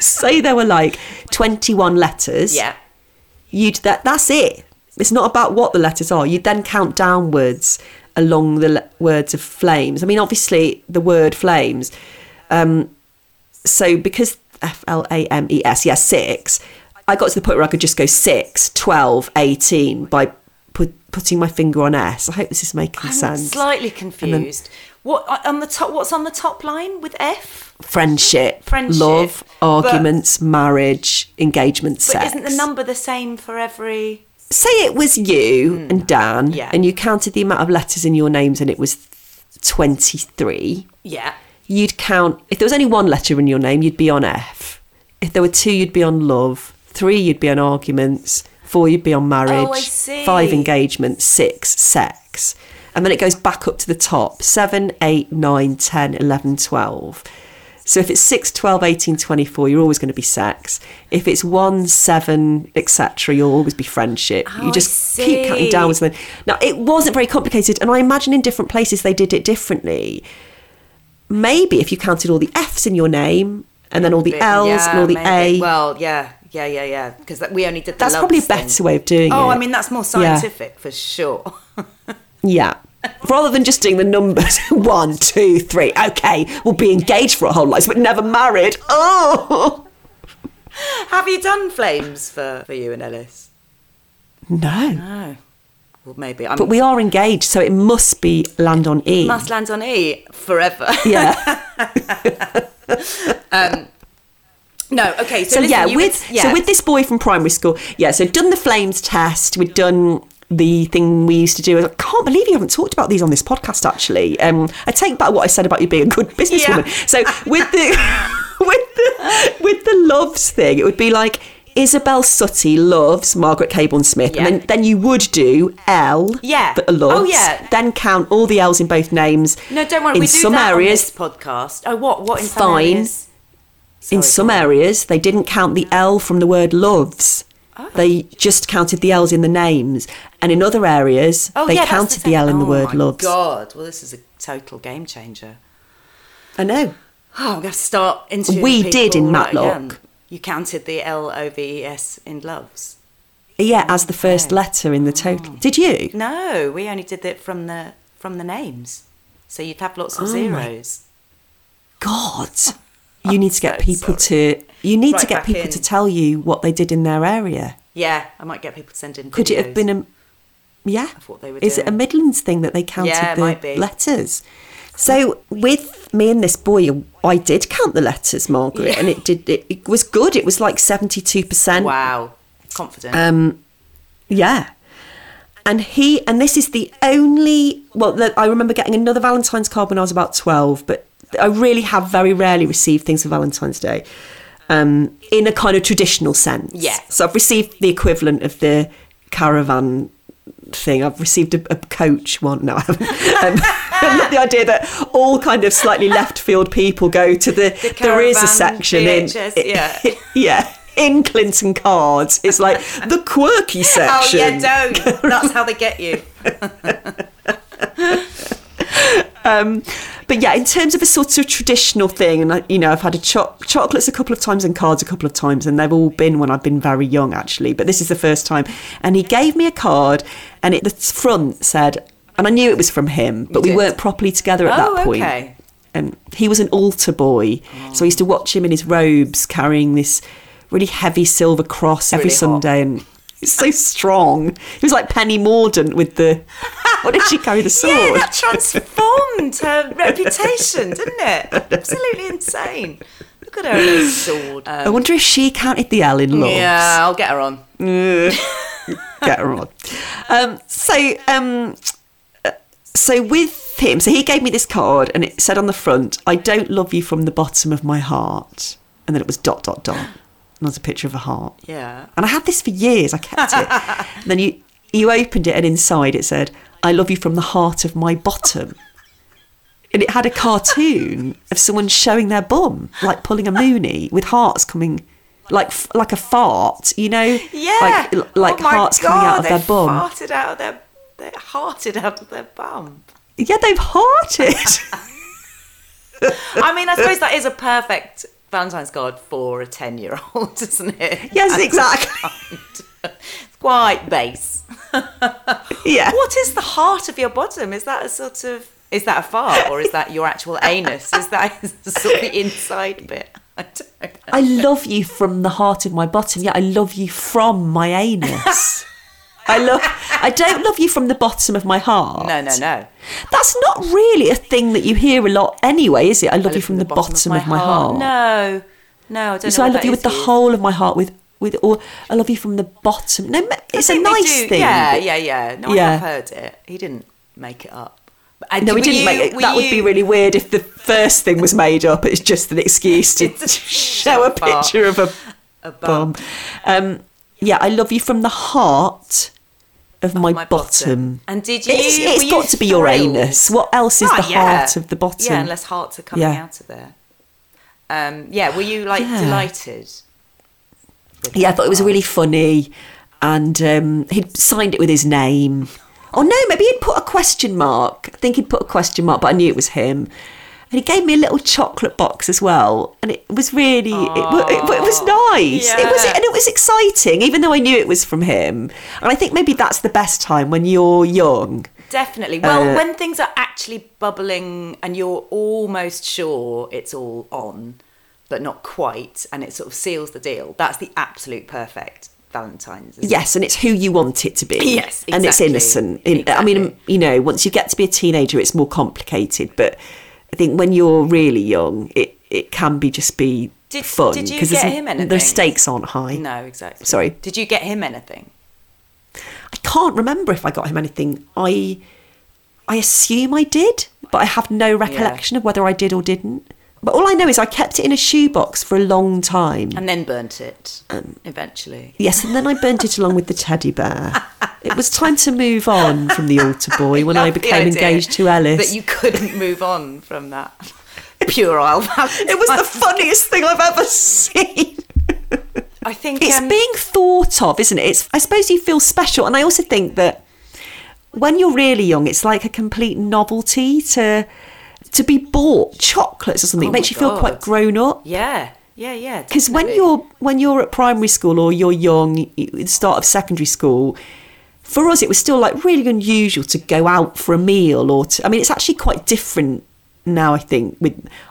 say there were like 21 letters. Yeah. That's it. It's not about what the letters are. You'd then count downwards along the words of flames. I mean, obviously, the word flames. So because F-L-A-M-E-S, 6, I got to the point where I could just go 6, 12, 18 by putting my finger on S. I hope this is making sense. I'm slightly confused. What's on the top line with F? Friendship. Love, arguments, marriage, engagement, sex. But isn't the number the same for every... Say it was you and Dan and you counted the amount of letters in your names and it was 23. Yeah. You'd count, if there was only one letter in your name, you'd be on F. If there were 2, you'd be on love. 3, you'd be on arguments. 4, you'd be on marriage. Oh, I see. 5, engagement. 6, sex. And then it goes back up to the top. 7, 8, 9, 10, 11, 12. So if it's 6, 12, 18, 24, you're always going to be sex. If it's 1, 7, etc., you'll always be friendship. Oh, you just keep counting downwards. Now, it wasn't very complicated, and I imagine in different places they did it differently. Maybe if you counted all the Fs in your name and then all the L's and all the A. Well, yeah. Because we only did the That's probably a better way of doing it. Oh, I mean, that's more scientific for sure. Rather than just doing the numbers, 1, 2, 3, okay, we'll be engaged for our whole lives, but never married. Oh! Have you done flames for you and Ellis? No. Well, maybe. But we are engaged, so it must be land on E. Must land on E forever. Yeah. No, okay. So listen, with this boy from primary school, so done the flames test. We'd done the thing we used to do. I can't believe you haven't talked about these on this podcast, actually. I take back what I said about you being a good businesswoman. Yeah. So with the with the loves thing, it would be like, Isabel Suttie loves Margaret Cabourn Smith. Yeah. And then you would do L. Yeah. But loves. Oh, yeah. Then count all the L's in both names. No, don't worry. We do some that areas, on this podcast. Oh, what in some areas? Sorry, in some areas, they didn't count the L from the word loves. Oh. They just counted the L's in the names. And in other areas, they counted the L in the word loves. Oh, my God. Well, this is a total game changer. I know. Oh, I'm going to have to start interviewing people. We did in Matlock. Again. You counted the L-O-V-E-S in loves. Yeah, as the first letter in the total. Did you? No, we only did it from the names. So you'd have lots of zeros. God. You need to get people to get people to tell you what they did in their area. Yeah, I might get people to send in videos. Could it have been of what they were doing? Is it a Midlands thing that they counted the letters? So with me and this boy, I did count the letters, Margaret, and it was good. It was like 72%. Wow. Confident. Yeah. And he, and this is the only, well, I remember getting another Valentine's card when I was about 12, but I really have very rarely received things for Valentine's Day in a kind of traditional sense. Yeah. So I've received the equivalent of the caravan thing. I've received a coach one. No, I haven't. The idea that all kind of slightly left field people go to the there is a section VHS, in. Yeah. Yeah. In Clinton Cards, it's like the quirky section. Oh, yeah, don't. That's how they get you. But yeah, in terms of a sort of traditional thing, and I've had chocolates a couple of times and cards a couple of times, and they've all been when I've been very young, actually. But this is the first time. And he gave me a card, and the front said, and I knew it was from him, but we weren't properly together at that point. Okay. And he was an altar boy, so I used to watch him in his robes carrying this really heavy silver cross every Sunday, and it's so strong. It was like Penny Mordaunt with the... What did she carry, the sword? Yeah, that transformed her reputation, didn't it? Absolutely insane. Look at her with her sword. I wonder if she counted the L in loves. Yeah, I'll get her on. Get her on. So with him, so he gave me this card, and it said on the front, "I don't love you from the bottom of my heart." And then it was ... And there's a picture of a heart. Yeah. And I had this for years. I kept it. And then you opened it, and inside it said, "I love you from the heart of my bottom." And it had a cartoon of someone showing their bum, like pulling a Mooney, with hearts coming, like a fart, you know? Yeah. Like hearts coming out of their bum. They're hearted out of their bum. Yeah, they've hearted. I mean, I suppose that is a perfect Valentine's card for a 10-year-old, isn't it? Yes, exactly. It's quite base. Yeah. What is the heart of your bottom? Is that a fart, or is that your actual anus? Is that sort of the inside bit? I don't know. I love you from the heart of my bottom. Yeah, I love you from my anus. I don't love you from the bottom of my heart. No. That's not really a thing that you hear a lot anyway, is it? I love you from the bottom of my heart. No, I don't know. So I love you with the whole of my heart, or I love you from the bottom. No, it's a nice thing. Yeah. No, I've heard it. He didn't make it up. No, he didn't make it. That would be really weird if the first thing was made up. It's just an excuse to show a picture of a bum. Yeah, I love you from the heart of my bottom. And did you? It's got to be your anus. What else is the heart of the bottom? Yeah, unless hearts are coming out of there. Were you delighted? Yeah, I thought it was really funny, and he'd signed it with his name. Oh no, maybe he'd put a question mark. I think he'd put a question mark, but I knew it was him. And he gave me a little chocolate box as well, and it was really, it was nice. Yeah. It was exciting, even though I knew it was from him. And I think maybe that's the best time when you're young. Definitely. Well, when things are actually bubbling and you're almost sure it's all on, but not quite, and it sort of seals the deal. That's the absolute perfect Valentine's. Yes, and it's who you want it to be. Yes, exactly. And it's innocent. Exactly. I mean, once you get to be a teenager, it's more complicated, but I think when you're really young, it can be fun. Did you get him anything? The stakes aren't high. No, exactly. Sorry. Did you get him anything? I can't remember if I got him anything. I assume I did, but I have no recollection of whether I did or didn't. But all I know is I kept it in a shoebox for a long time. And then burnt it, eventually. Yes, and then I burnt it along with the teddy bear. It was time to move on from the altar boy when I became engaged to Ellis. That you couldn't move on from that puerile Valentine. It was the funniest thing I've ever seen. I think it's being thought of, isn't it? I suppose you feel special. And I also think that when you're really young, it's like a complete novelty to be bought chocolates or something. It makes you feel quite grown up. Yeah. Because when you're at primary school, or you're young, the start of secondary school, for us it was still like really unusual to go out for a meal, it's actually quite different now, I think.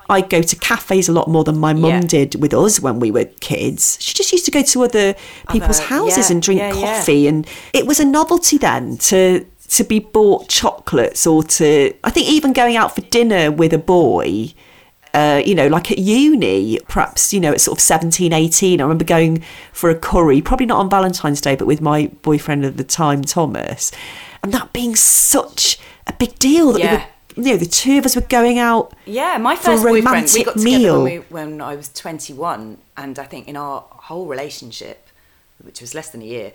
I go to cafes a lot more than my mum did with us when we were kids. She just used to go to other people's houses and drink coffee, and it was a novelty then to be bought chocolates, or I think even going out for dinner with a boy you know, like at uni, perhaps, you know, at sort of 17, 18, I remember going for a curry, probably not on Valentine's Day, but with my boyfriend at the time, Thomas, and that being such a big deal that we were, you know, the two of us were going out. Yeah, my first boyfriend, we got together when I was 21, and I think in our whole relationship, which was less than a year,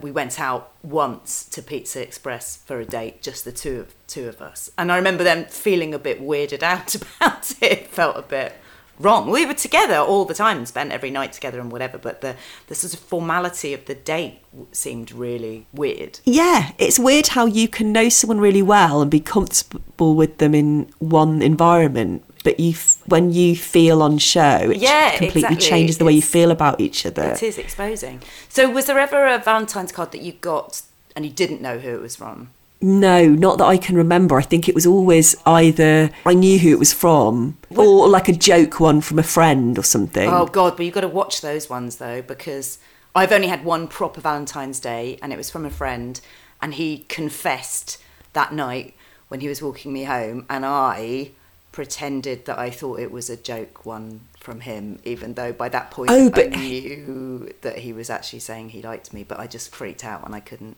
we went out once to Pizza Express for a date, just the two of us. And I remember them feeling a bit weirded out about it. It felt a bit wrong. We were together all the time and spent every night together and whatever, but the sort of formality of the date seemed really weird. Yeah, it's weird how you can know someone really well and be comfortable with them in one environment, but when you feel on show, it completely changes the way you feel about each other. It is exposing. So was there ever a Valentine's card that you got and you didn't know who it was from? No, not that I can remember. I think it was always either I knew who it was from or like a joke one from a friend or something. Oh, God, but you've got to watch those ones, though, because I've only had one proper Valentine's Day and it was from a friend, and he confessed that night when he was walking me home, and I pretended that I thought it was a joke one from him, even though by that point I knew that he was actually saying he liked me, but I just freaked out and I couldn't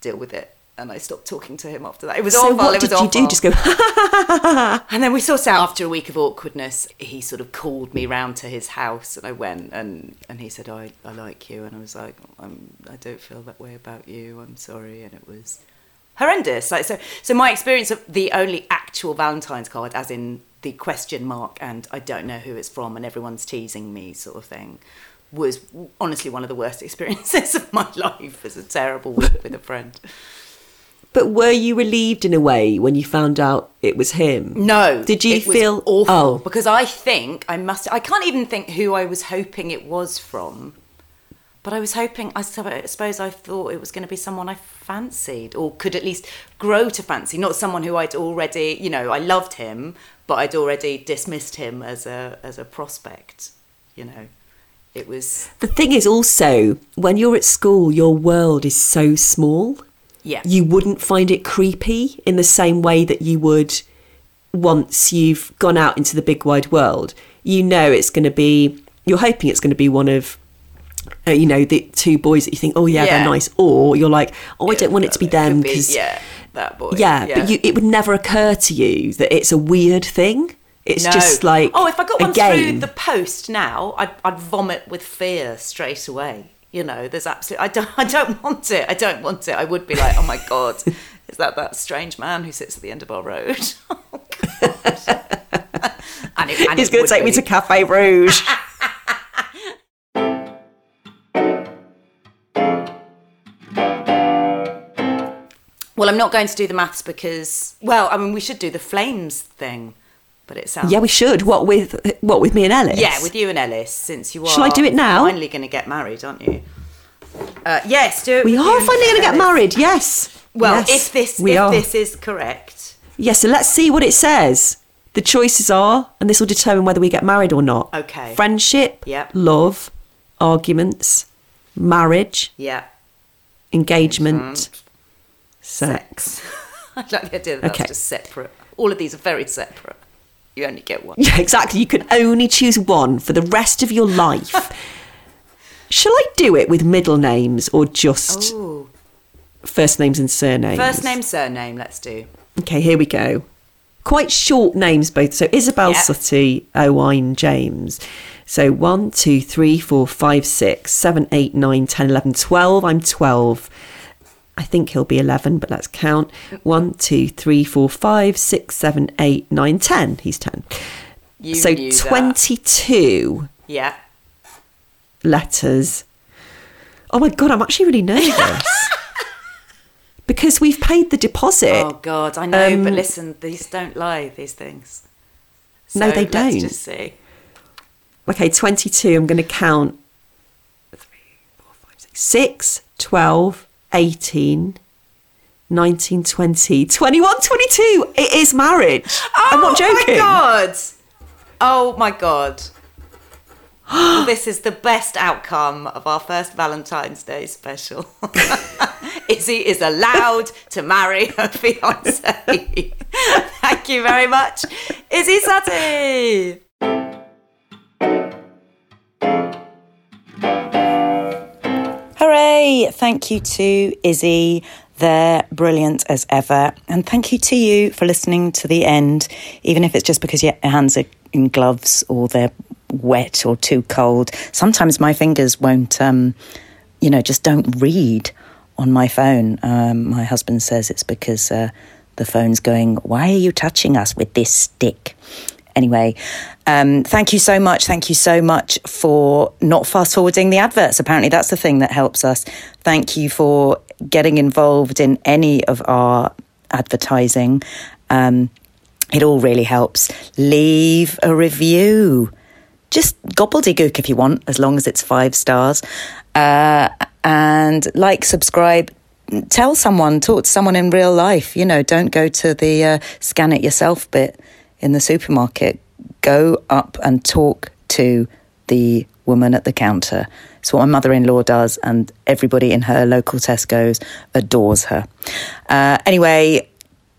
deal with it. And I stopped talking to him after that. It was awful. What did you do? Just go, ha, ha, ha, ha. And then we sort out after a week of awkwardness. He sort of called me round to his house, and I went, and he said, I like you. And I was like, I don't feel that way about you. I'm sorry. And it was horrendous. Like, so my experience of the only actual Valentine's card, as in the question mark and I don't know who it's from and everyone's teasing me sort of thing, was honestly one of the worst experiences of my life as a terrible week with a friend. But were you relieved in a way when you found out it was him? No. Did you feel awful? Oh. Because I can't even think who I was hoping it was from. But I was hoping, I suppose I thought it was going to be someone I fancied or could at least grow to fancy, not someone who I'd already, you know, I loved him, but I'd already dismissed him as a prospect, you know. It was... The thing is also, when you're at school, your world is so small. Yeah. You wouldn't find it creepy in the same way that you would once you've gone out into the big wide world. You know it's going to be, you're hoping it's going to be one of, you know, the two boys that you think, oh yeah, they're nice. Or you're like, I don't want it to be them. Because that boy. Yeah, but it would never occur to you that it's a weird thing. It's just like, oh, if I got one through the post now, I'd vomit with fear straight away. You know, there's absolutely... I don't want it. I would be like, oh, my God, is that strange man who sits at the end of our road? Oh, God. And he's going to take me to Café Rouge. Well, I'm not going to do the maths because... Well, I mean, we should do the flames thing. But it sounds... Yeah, we should. What with me and Ellis? Yeah, with you and Ellis, since you are... Shall I do it now? Finally going to get married, aren't you? Yes, do it. We are finally going to get married, yes. Well, yes, if this is correct. Yeah, so let's see what it says. The choices are, and this will determine whether we get married or not. Okay. Friendship, love, arguments, marriage, engagement, sex. I like the idea that that's just separate. All of these are very separate. You only get one. Yeah, exactly. You can only choose one for the rest of your life. Shall I do it with middle names or just first names and surnames? First name, surname, let's do. Okay, here we go. Quite short names both. So Isabel Suttie, Owain James. So 1, 2, 3, 4, 5, 6, 7, 8, 9, 10, 11, 12. I'm 12. I think he'll be 11, but let's count. 1, 2, 3, 4, 5, 6, 7, 8, 9, 10. He's 10. You so 22 letters. Oh, my God, I'm actually really nervous. Because we've paid the deposit. Oh, God, I know, but listen, these don't lie, these things. So no, they don't. Let's just see. Okay, 22, I'm going to count. 3, 4, 5, 6, 6, 12... 18, 19, 20, 21, 22. It is marriage. Oh, I'm not joking. Oh, my God. This is the best outcome of our first Valentine's Day special. Isy is allowed to marry her fiancé. Thank you very much, Isy Suttie. Hooray! Thank you to Isy. They're brilliant as ever. And thank you to you for listening to the end, even if it's just because your hands are in gloves or they're wet or too cold. Sometimes my fingers won't, just don't read on my phone. My husband says it's because the phone's going, why are you touching us with this stick? Anyway, thank you so much. Thank you so much for not fast-forwarding the adverts. Apparently, that's the thing that helps us. Thank you for getting involved in any of our advertising. It all really helps. Leave a review. Just gobbledygook if you want, as long as it's 5 stars. And like, subscribe, tell someone, talk to someone in real life. You know, don't go to the scan it yourself bit in the supermarket. Go up and talk to the woman at the counter. It's what my mother-in-law does, and everybody in her local Tesco's adores her. Anyway,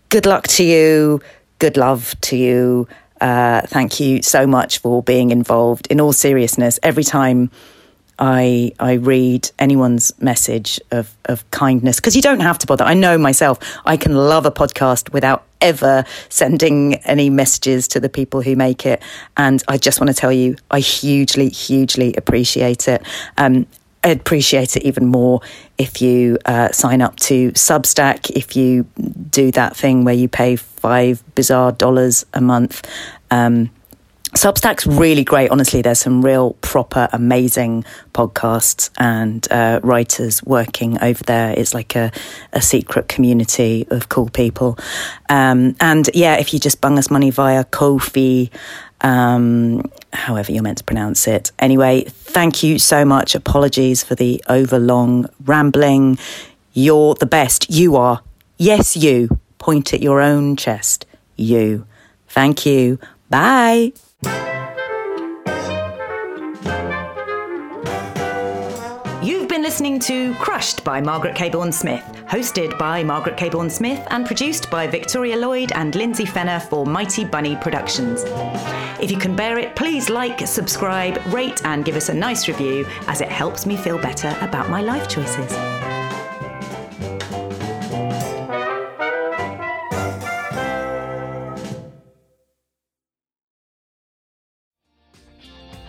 good luck to you. Good love to you. Thank you so much for being involved. In all seriousness, every time I read anyone's message of kindness, because you don't have to bother. I know myself, I can love a podcast without ever sending any messages to the people who make it. And I just want to tell you, I hugely, hugely appreciate it. I appreciate it even more if you sign up to Substack, if you do that thing where you pay $5 bizarre a month. Substack's really great, honestly. There's some real proper amazing podcasts and writers working over there. It's like a secret community of cool people. And yeah, if you just bung us money via Ko-fi, however you're meant to pronounce it. Anyway, thank you so much. Apologies for the overlong rambling. You're the best. You are. Yes, you. Point at your own chest. You. Thank you. Bye. You've been listening to Crushed by Margaret Cabourn Smith, hosted by Margaret Cabourn Smith and produced by Victoria Lloyd and Lindsay Fenner for Mighty Bunny Productions. If you can bear it, please like, subscribe, rate and give us a nice review, as it helps me feel better about my life choices.